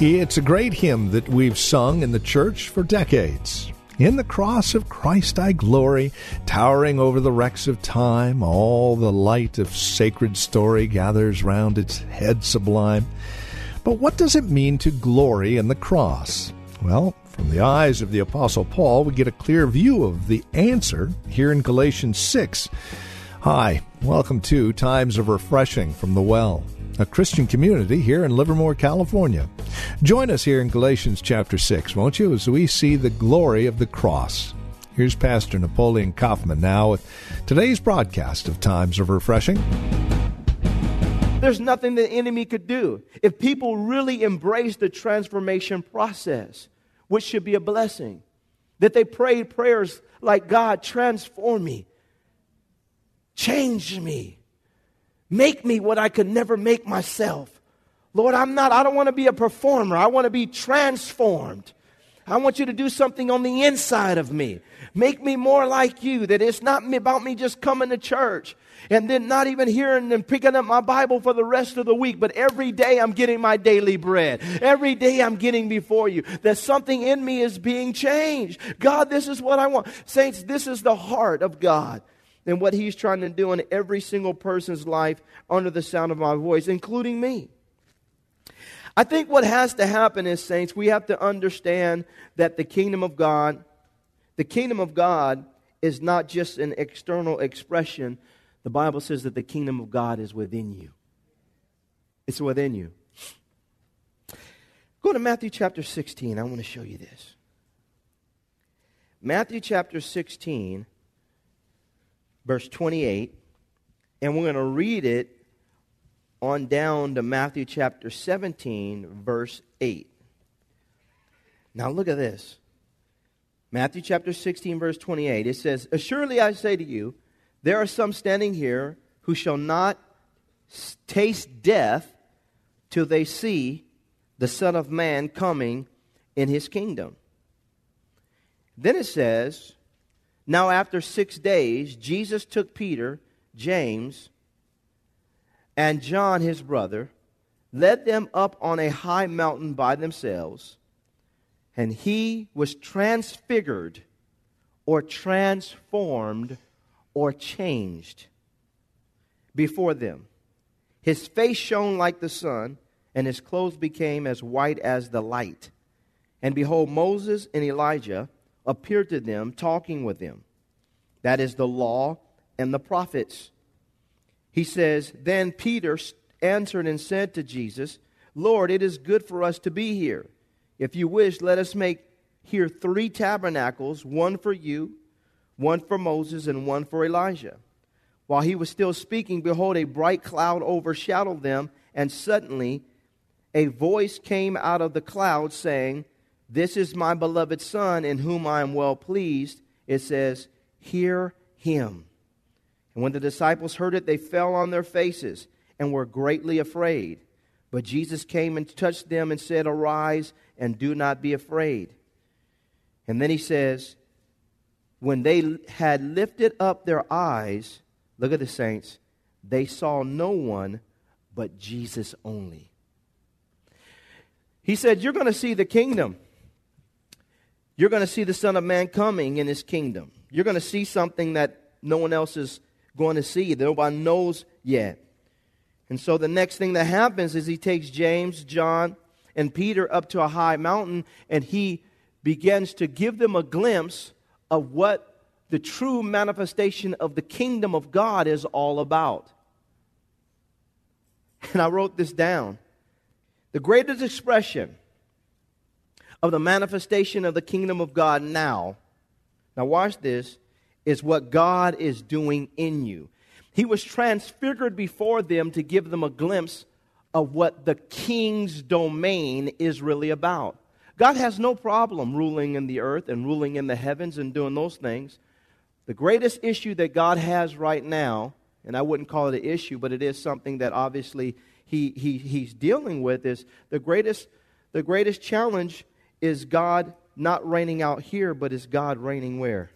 It's a great hymn that we've sung in the church for decades. In the cross of Christ I glory, towering over the wrecks of time, all the light of sacred story gathers round its head sublime. But what does it mean to glory in the cross? Well, from the eyes of the Apostle Paul, we get a clear view of the answer here in Galatians 6. Hi, welcome to Times of Refreshing from the Well, a Christian community here in Livermore, California. Join us here in Galatians chapter 6, won't you, as we see the glory of the cross. Here's Pastor Napoleon Kaufman now with today's broadcast of Times of Refreshing. There's nothing the enemy could do. If people really embrace the transformation process, which should be a blessing, that they pray prayers like, God, transform me, change me, make me what I could never make myself. Lord, I don't want to be a performer. I want to be transformed. I want you to do something on the inside of me. Make me more like you, that it's not about me just coming to church and then not even hearing and picking up my Bible for the rest of the week, but every day I'm getting my daily bread. Every day I'm getting before you, that something in me is being changed. God, this is what I want. Saints, this is the heart of God and what he's trying to do in every single person's life under the sound of my voice, including me. I think what has to happen is, saints, we have to understand that the kingdom of God is not just an external expression. The Bible says that the kingdom of God is within you. It's within you. Go to Matthew chapter 16. I want to show you this. Matthew chapter 16. Verse 28, and we're going to read it on down to Matthew chapter 17, verse 8. Now look at this. Matthew chapter 16, verse 28. It says, "Assuredly I say to you, there are some standing here who shall not taste death till they see the Son of Man coming in his kingdom." Then it says, "Now after 6 days, Jesus took Peter, James, and John his brother, led them up on a high mountain by themselves, and he was transfigured," or transformed, or changed, "before them. His face shone like the sun, and his clothes became as white as the light. And behold, Moses and Elijah appeared to them, talking with them. That is the law and the prophets." He says, "Then Peter answered and said to Jesus, 'Lord, it is good for us to be here. If you wish, let us make here 3 tabernacles, one for you, one for Moses, and one for Elijah.' While he was still speaking, behold, a bright cloud overshadowed them, and suddenly a voice came out of the cloud saying, 'This is my beloved Son, in whom I am well pleased.' It says, 'Hear him.' And when the disciples heard it, they fell on their faces and were greatly afraid. But Jesus came and touched them and said, 'Arise and do not be afraid.' And then he says, 'When they had lifted up their eyes,'" look at the saints, "'they saw no one but Jesus only.'" He said, you're going to see the kingdom. You're going to see the Son of Man coming in his kingdom. You're going to see something that no one else is going to see, that nobody knows yet. And so the next thing that happens is he takes James, John, and Peter up to a high mountain, and he begins to give them a glimpse of what the true manifestation of the kingdom of God is all about. And I wrote this down. The greatest expression of the manifestation of the kingdom of God now watch this, is what God is doing in you. He was transfigured before them to give them a glimpse of what the king's domain is really about. God has no problem ruling in the earth and ruling in the heavens and doing those things. The greatest issue that God has right now, and I wouldn't call it an issue, but it is something that obviously he's dealing with, is the greatest challenge is God not reigning out here, but is God reigning where?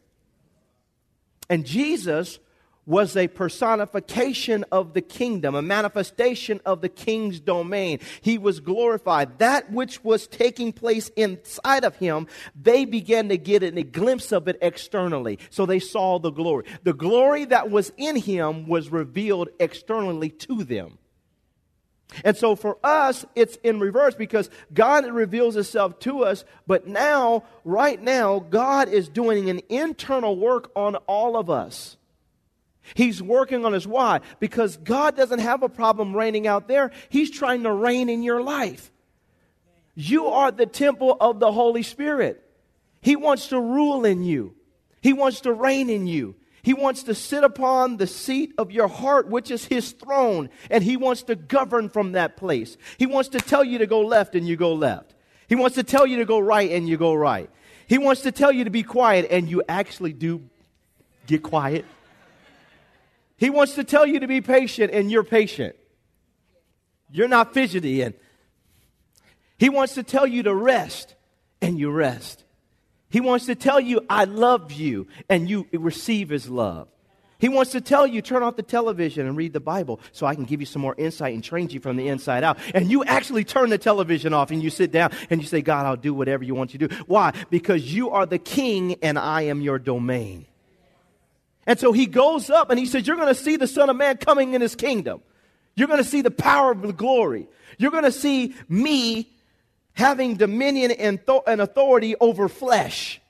And Jesus was a personification of the kingdom, a manifestation of the king's domain. He was glorified. That which was taking place inside of him, they began to get a glimpse of it externally. So they saw the glory. The glory that was in him was revealed externally to them. And so for us, it's in reverse, because God reveals himself to us, but now, right now, God is doing an internal work on all of us. He's working on us. Why? Because God doesn't have a problem reigning out there. He's trying to reign in your life. You are the temple of the Holy Spirit. He wants to rule in you. He wants to reign in you. He wants to sit upon the seat of your heart, which is his throne, and he wants to govern from that place. He wants to tell you to go left, and you go left. He wants to tell you to go right, and you go right. He wants to tell you to be quiet, and you actually do get quiet. He wants to tell you to be patient, and you're patient. You're not fidgety. And he wants to tell you to rest, and you rest. He wants to tell you, I love you, and you receive his love. He wants to tell you, turn off the television and read the Bible so I can give you some more insight and change you from the inside out. And you actually turn the television off, and you sit down, and you say, God, I'll do whatever you want you to do. Why? Because you are the king, and I am your domain. And so he goes up and he says, you're going to see the Son of Man coming in his kingdom. You're going to see the power of the glory. You're going to see me having dominion and authority over flesh.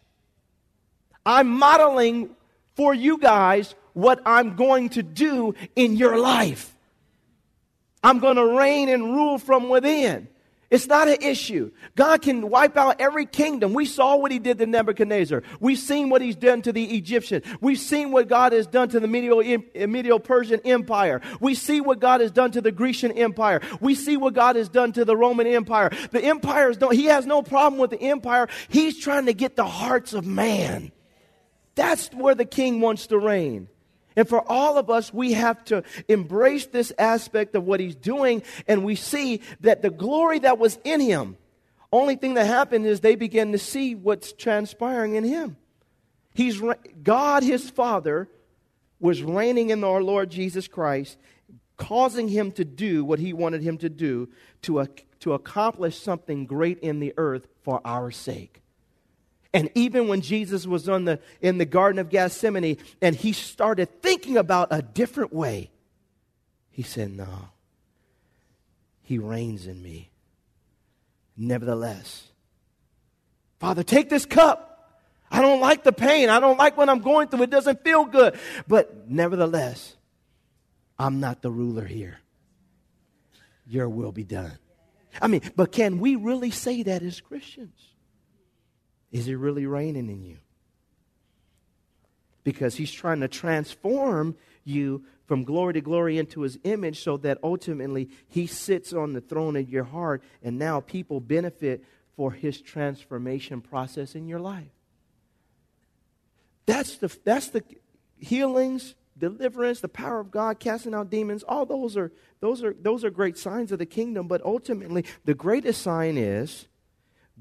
I'm modeling for you guys what I'm going to do in your life. I'm going to reign and rule from within. It's not an issue. God can wipe out every kingdom. We saw what he did to Nebuchadnezzar. We've seen what he's done to the Egyptians. We've seen what God has done to the Medo-Persian Empire. We see what God has done to the Grecian Empire. We see what God has done to the Roman Empire. The empires don't, he has no problem with the empire. He's trying to get the hearts of man. That's where the king wants to reign. And for all of us, we have to embrace this aspect of what he's doing, and we see that the glory that was in him, only thing that happened is they began to see what's transpiring in him. God, his Father, was reigning in our Lord Jesus Christ, causing him to do what he wanted him to do to accomplish something great in the earth for our sake. And even when Jesus was in the Garden of Gethsemane and he started thinking about a different way, he said, no, he reigns in me. Nevertheless, Father, take this cup. I don't like the pain. I don't like what I'm going through. It doesn't feel good. But nevertheless, I'm not the ruler here. Your will be done. I mean, but can we really say that as Christians? Is he really reigning in you? Because he's trying to transform you from glory to glory into his image so that ultimately he sits on the throne of your heart, and now people benefit for his transformation process in your life. That's the healings, deliverance, the power of God, casting out demons, all those are great signs of the kingdom, but ultimately the greatest sign is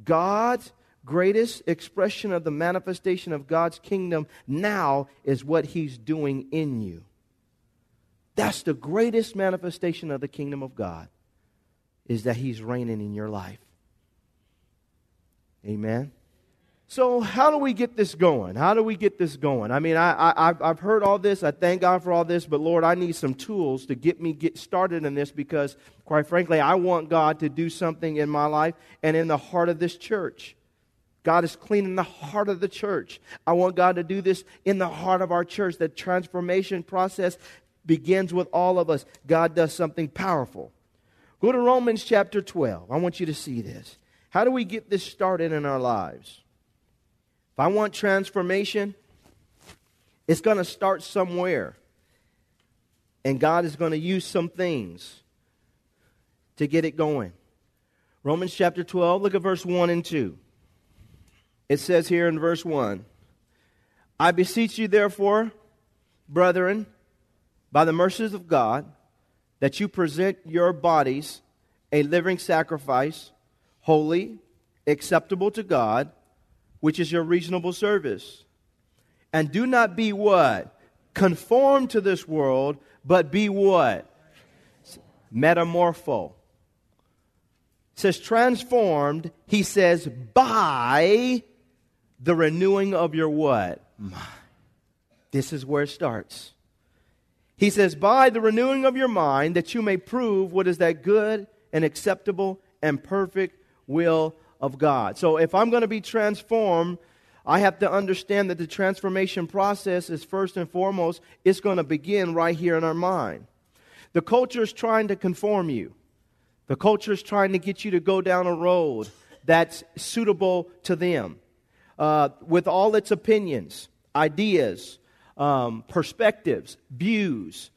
God's greatest expression of the manifestation of God's kingdom now is what he's doing in you. That's the greatest manifestation of the kingdom of God, is that he's reigning in your life. Amen. So how do we get this going? How do we get this going? I mean, I've heard all this. I thank God for all this. But Lord, I need some tools to get started in this, because quite frankly, I want God to do something in my life and in the heart of this church. God is cleaning the heart of the church. I want God to do this in the heart of our church. The transformation process begins with all of us. God does something powerful. Go to Romans chapter 12. I want you to see this. How do we get this started in our lives? If I want transformation, it's going to start somewhere. And God is going to use some things to get it going. Romans chapter 12, look at verse 1 and 2. It says here in verse 1, I beseech you therefore, brethren, by the mercies of God, that you present your bodies a living sacrifice, holy, acceptable to God, which is your reasonable service. And do not be what? Conformed to this world, but be what? Metamorpho. It says transformed, he says, by the renewing of your what? Mind. This is where it starts. He says, by the renewing of your mind, that you may prove what is that good and acceptable and perfect will of God. So if I'm going to be transformed, I have to understand that the transformation process is first and foremost, it's going to begin right here in our mind. The culture is trying to conform you. The culture is trying to get you to go down a road that's suitable to them. With all its opinions, ideas, perspectives, views,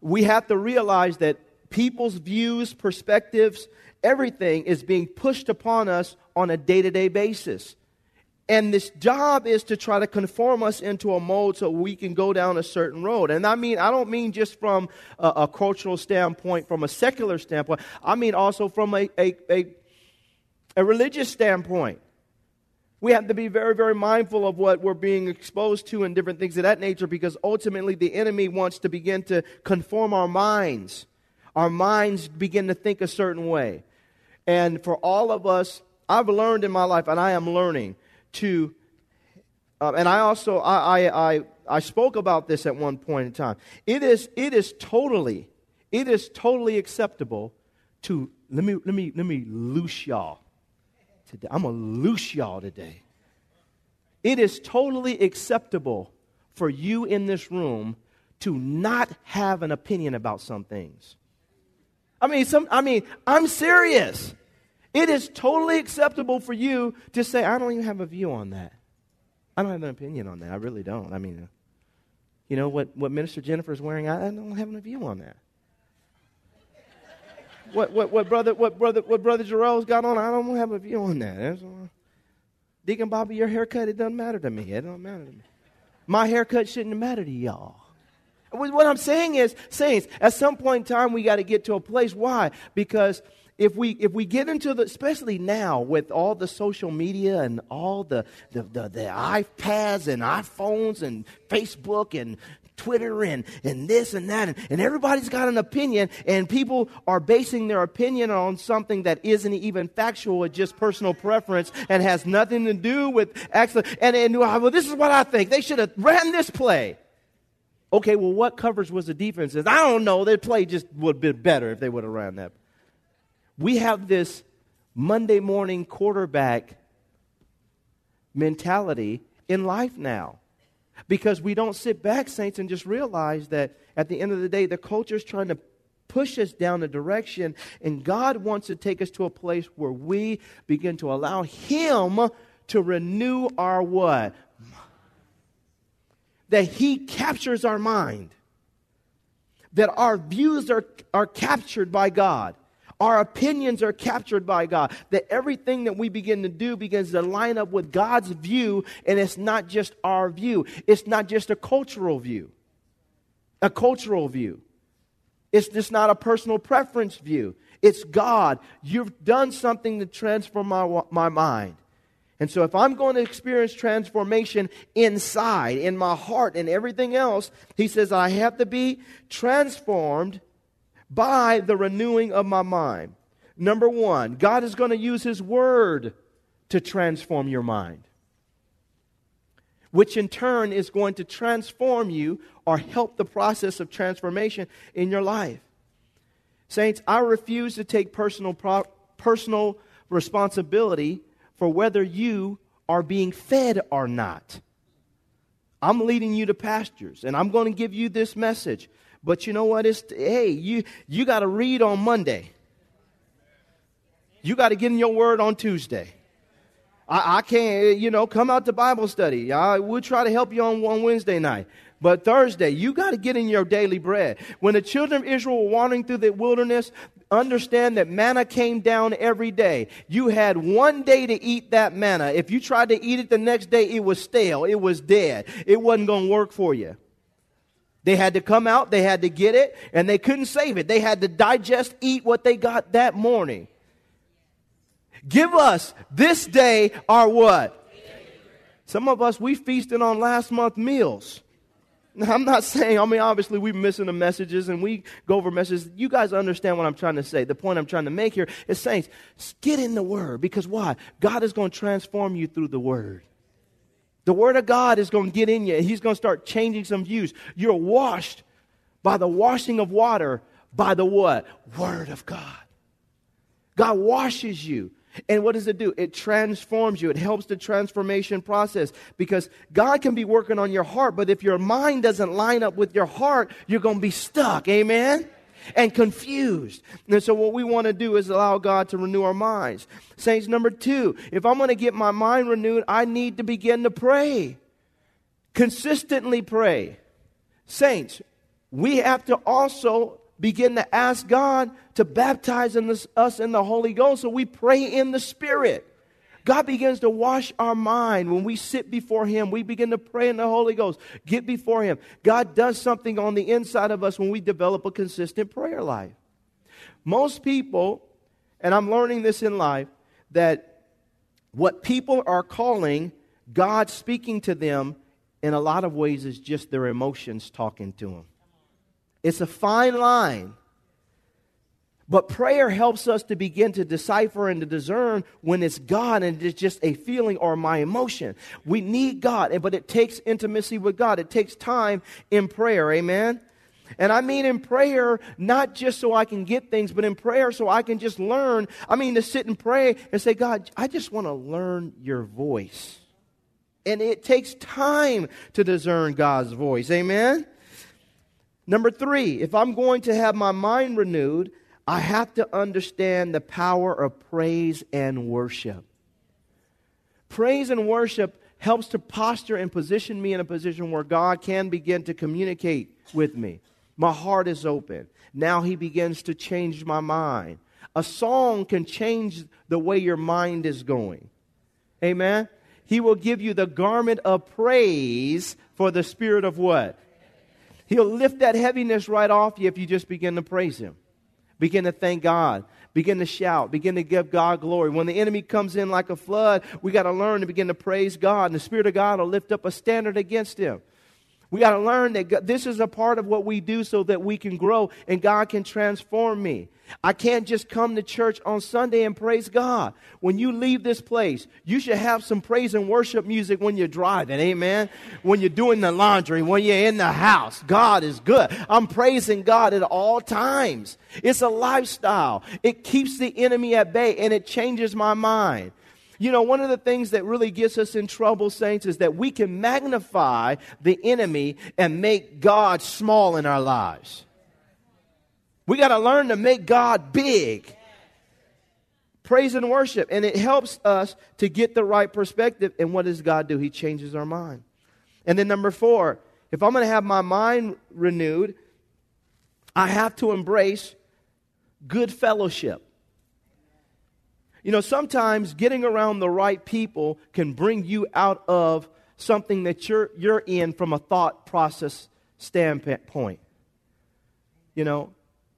we have to realize that people's views, perspectives, everything is being pushed upon us on a day-to-day basis. And this job is to try to conform us into a mold so we can go down a certain road. And I don't mean just from a cultural standpoint, from a secular standpoint. I mean also from a religious standpoint. We have to be very, very mindful of what we're being exposed to and different things of that nature, because ultimately the enemy wants to begin to conform our minds. Our minds begin to think a certain way. And for all of us, I've learned in my life, and I am learning, I spoke about this at one point in time. It is totally acceptable to let me loose y'all today. I'm gonna loose y'all today. It is totally acceptable for you in this room to not have an opinion about some things. I'm serious. It is totally acceptable for you to say, I don't even have a view on that. I don't have an opinion on that. I really don't. You know what Minister Jennifer is wearing? I don't have a view on that. What brother Jarrell's got on? I don't have a view on that. Deacon Bobby, your haircut, it doesn't matter to me. It don't matter to me. My haircut shouldn't matter to y'all. What I'm saying is, saints, at some point in time we got to get to a place. Why? Because If we get into the, especially now with all the social media and all the iPads and iPhones and Facebook and Twitter and this and that, and everybody's got an opinion, and people are basing their opinion on something that isn't even factual, it's just personal preference and has nothing to do with actually, well, this is what I think. They should have ran this play. Okay, well, what coverage was the defense? I don't know. Their play just would have been better if they would have ran that. We have this Monday morning quarterback mentality in life now, because we don't sit back, saints, and just realize that at the end of the day, the culture is trying to push us down a direction, and God wants to take us to a place where we begin to allow Him to renew our what? That He captures our mind, that our views are captured by God. Our opinions are captured by God. That everything that we begin to do begins to line up with God's view, and it's not just our view. It's not just a cultural view. It's just not a personal preference view. It's God. You've done something to transform my mind. And so if I'm going to experience transformation inside, in my heart and everything else, he says I have to be transformed by the renewing of my mind. Number one, God is going to use His Word to transform your mind, which in turn is going to transform you or help the process of transformation in your life. Saints, I refuse to take personal responsibility for whether you are being fed or not. I'm leading you to pastures, and I'm going to give you this message. But you know what? You got to read on Monday. You got to get in your word on Tuesday. I can't, come out to Bible study. We'll try to help you on Wednesday night. But Thursday, you got to get in your daily bread. When the children of Israel were wandering through the wilderness, understand that manna came down every day. You had one day to eat that manna. If you tried to eat it the next day, it was stale. It was dead. It wasn't going to work for you. They had to come out. They had to get it. And they couldn't save it. They had to digest, eat what they got that morning. Give us this day our what? Some of us, we feasted on last month's meals. Now, I'm not saying, obviously we're missing the messages and we go over messages. You guys understand what I'm trying to say. The point I'm trying to make here is, saints, get in the Word. Because why? God is going to transform you through the Word. The Word of God is going to get in you. And He's going to start changing some views. You're washed by the washing of water by the what? Word of God. God washes you. And what does it do? It transforms you. It helps the transformation process, because God can be working on your heart, but if your mind doesn't line up with your heart, you're going to be stuck, amen, and confused. And so what we want to do is allow God to renew our minds. Saints, number 2, if I'm going to get my mind renewed, I need to begin to pray. Consistently pray. Saints, we have to also begin to ask God to baptize us in the Holy Ghost, so we pray in the Spirit. God begins to wash our mind when we sit before Him. We begin to pray in the Holy Ghost. Get before Him. God does something on the inside of us when we develop a consistent prayer life. Most people, and I'm learning this in life, that what people are calling God speaking to them in a lot of ways is just their emotions talking to them. It's a fine line. But prayer helps us to begin to decipher and to discern when it's God and it's just a feeling or my emotion. We need God, but it takes intimacy with God. It takes time in prayer, amen? And I mean in prayer, not just so I can get things, but in prayer so I can just learn. I mean to sit and pray and say, God, I just want to learn your voice. And it takes time to discern God's voice, amen? Number 3, if I'm going to have my mind renewed, I have to understand the power of praise and worship. Praise and worship helps to posture and position me in a position where God can begin to communicate with me. My heart is open. Now He begins to change my mind. A song can change the way your mind is going. Amen? He will give you the garment of praise for the spirit of what? He'll lift that heaviness right off you if you just begin to praise Him. Begin to thank God. Begin to shout. Begin to give God glory. When the enemy comes in like a flood, we got to learn to begin to praise God. And the Spirit of God will lift up a standard against Him. We got to learn that God, this is a part of what we do so that we can grow and God can transform me. I can't just come to church on Sunday and praise God. When you leave this place, you should have some praise and worship music when you're driving, amen? When you're doing the laundry, when you're in the house. God is good. I'm praising God at all times. It's a lifestyle. It keeps the enemy at bay and it changes my mind. You know, one of the things that really gets us in trouble, saints, is that we can magnify the enemy and make God small in our lives. We got to learn to make God big. Praise and worship. And it helps us to get the right perspective. And what does God do? He changes our mind. And then number 4, if I'm going to have my mind renewed, I have to embrace good fellowship. You know, sometimes getting around the right people can bring you out of something that you're in from a thought process standpoint. You know,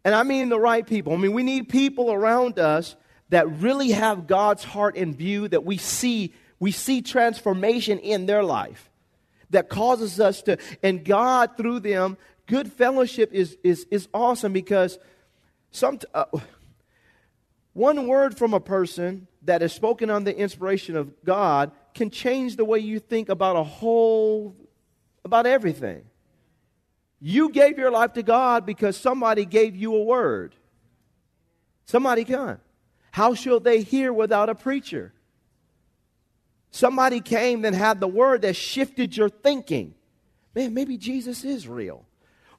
and I mean the right people. I mean, we need people around us that really have God's heart in view, that we see transformation in their life that causes us to, and God through them, good fellowship is awesome, because one word from a person that is spoken under the inspiration of God can change the way you think about everything. You gave your life to God because somebody gave you a word. Somebody can. How shall they hear without a preacher? Somebody came and had the word that shifted your thinking. Man, maybe Jesus is real.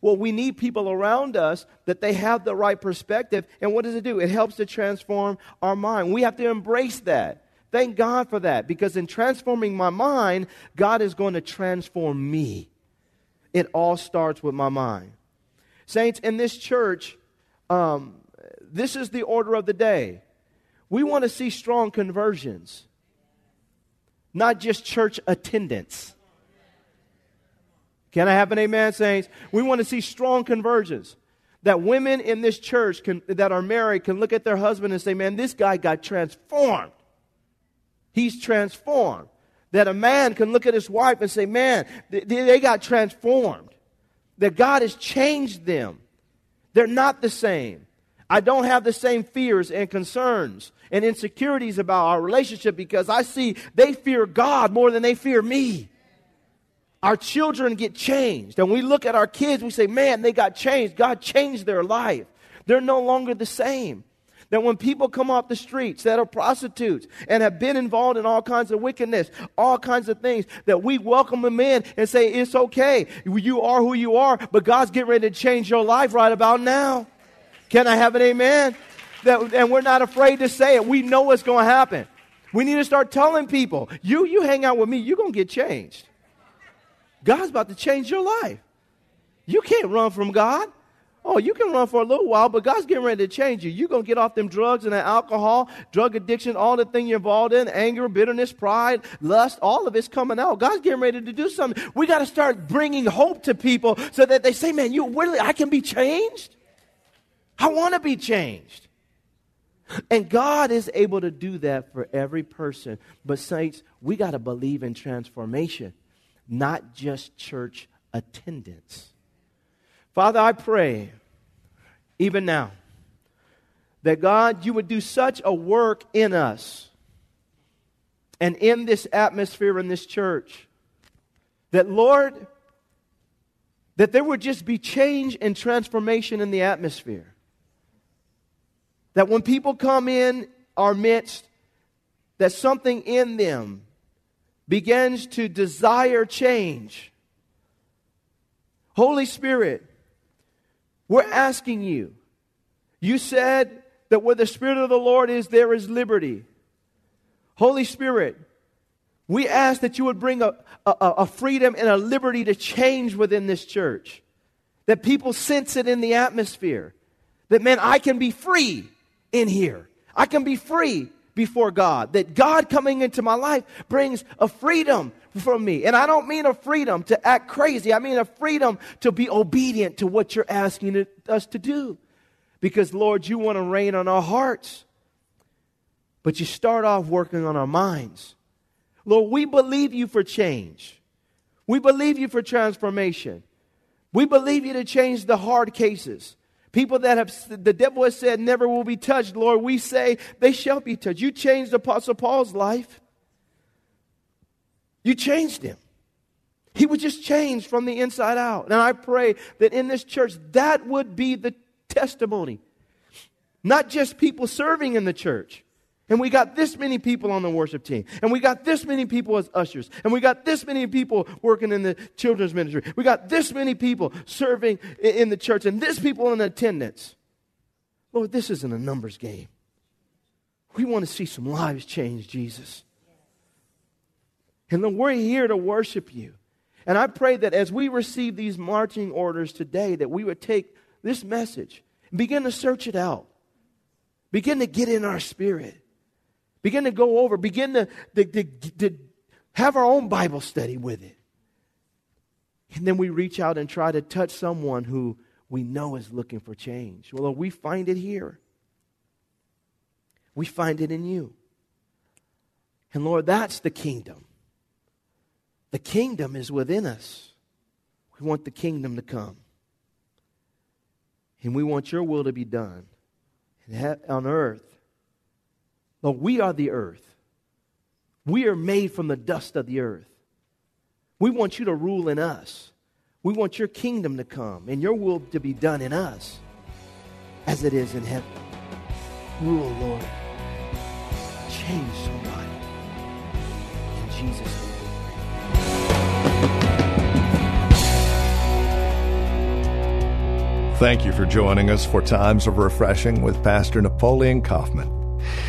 Well, we need people around us that they have the right perspective. And what does it do? It helps to transform our mind. We have to embrace that. Thank God for that, because in transforming my mind, God is going to transform me. It all starts with my mind. Saints, in this church, this is the order of the day. We want to see strong conversions, not just church attendance. Can I have an amen, saints? We want to see strong conversions. That women in this church that are married can look at their husband and say, man, this guy got transformed. He's transformed. That a man can look at his wife and say, man, they got transformed. That God has changed them. They're not the same. I don't have the same fears and concerns and insecurities about our relationship because I see they fear God more than they fear me. Our children get changed. And we look at our kids, we say, man, they got changed. God changed their life. They're no longer the same. That when people come off the streets that are prostitutes and have been involved in all kinds of wickedness, all kinds of things, that we welcome them in and say, it's okay. You are who you are, but God's getting ready to change your life right about now. Can I have an amen? And we're not afraid to say it. We know what's going to happen. We need to start telling people, you hang out with me, you're going to get changed. God's about to change your life. You can't run from God. Oh, you can run for a little while, but God's getting ready to change you. You're going to get off them drugs and that alcohol, drug addiction, all the things you're involved in, anger, bitterness, pride, lust, all of it's coming out. God's getting ready to do something. We got to start bringing hope to people so that they say, man, I can be changed. I want to be changed. And God is able to do that for every person. But saints, we got to believe in transformation, not just church attendance. Father, I pray, even now, that God, you would do such a work in us and in this atmosphere in this church, that, Lord, that there would just be change and transformation in the atmosphere. That when people come in our midst, that something in them begins to desire change. Holy Spirit, we're asking you. You said that where the Spirit of the Lord is, there is liberty. Holy Spirit, we ask that you would bring a freedom and a liberty to change within this church. That people sense it in the atmosphere. That, man, I can be free in here. I can be free before God, that God coming into my life brings a freedom from me. And I don't mean a freedom to act crazy. I mean a freedom to be obedient to what you're asking us to do. Because, Lord, you want to reign on our hearts. But you start off working on our minds. Lord, we believe you for change. We believe you for transformation. We believe you to change the hard cases. People that have, the devil has said, never will be touched. Lord, we say they shall be touched. You changed Apostle Paul's life. You changed him. He was just changed from the inside out. And I pray that in this church, that would be the testimony. Not just people serving in the church. And we got this many people on the worship team. And we got this many people as ushers. And we got this many people working in the children's ministry. We got this many people serving in the church. And this people in attendance. Lord, this isn't a numbers game. We want to see some lives change, Jesus. And Lord, we're here to worship you. And I pray that as we receive these marching orders today, that we would take this message and begin to search it out. Begin to get in our spirit. Begin to go over. Begin to have our own Bible study with it. And then we reach out and try to touch someone who we know is looking for change. Well, Lord, we find it here. We find it in you. And Lord, that's the kingdom. The kingdom is within us. We want the kingdom to come. And we want your will to be done on earth. Lord, we are the earth. We are made from the dust of the earth. We want you to rule in us. We want your kingdom to come and your will to be done in us as it is in heaven. Rule, Lord. Change somebody. In Jesus' name. Thank you for joining us for Times of Refreshing with Pastor Napoleon Kaufman.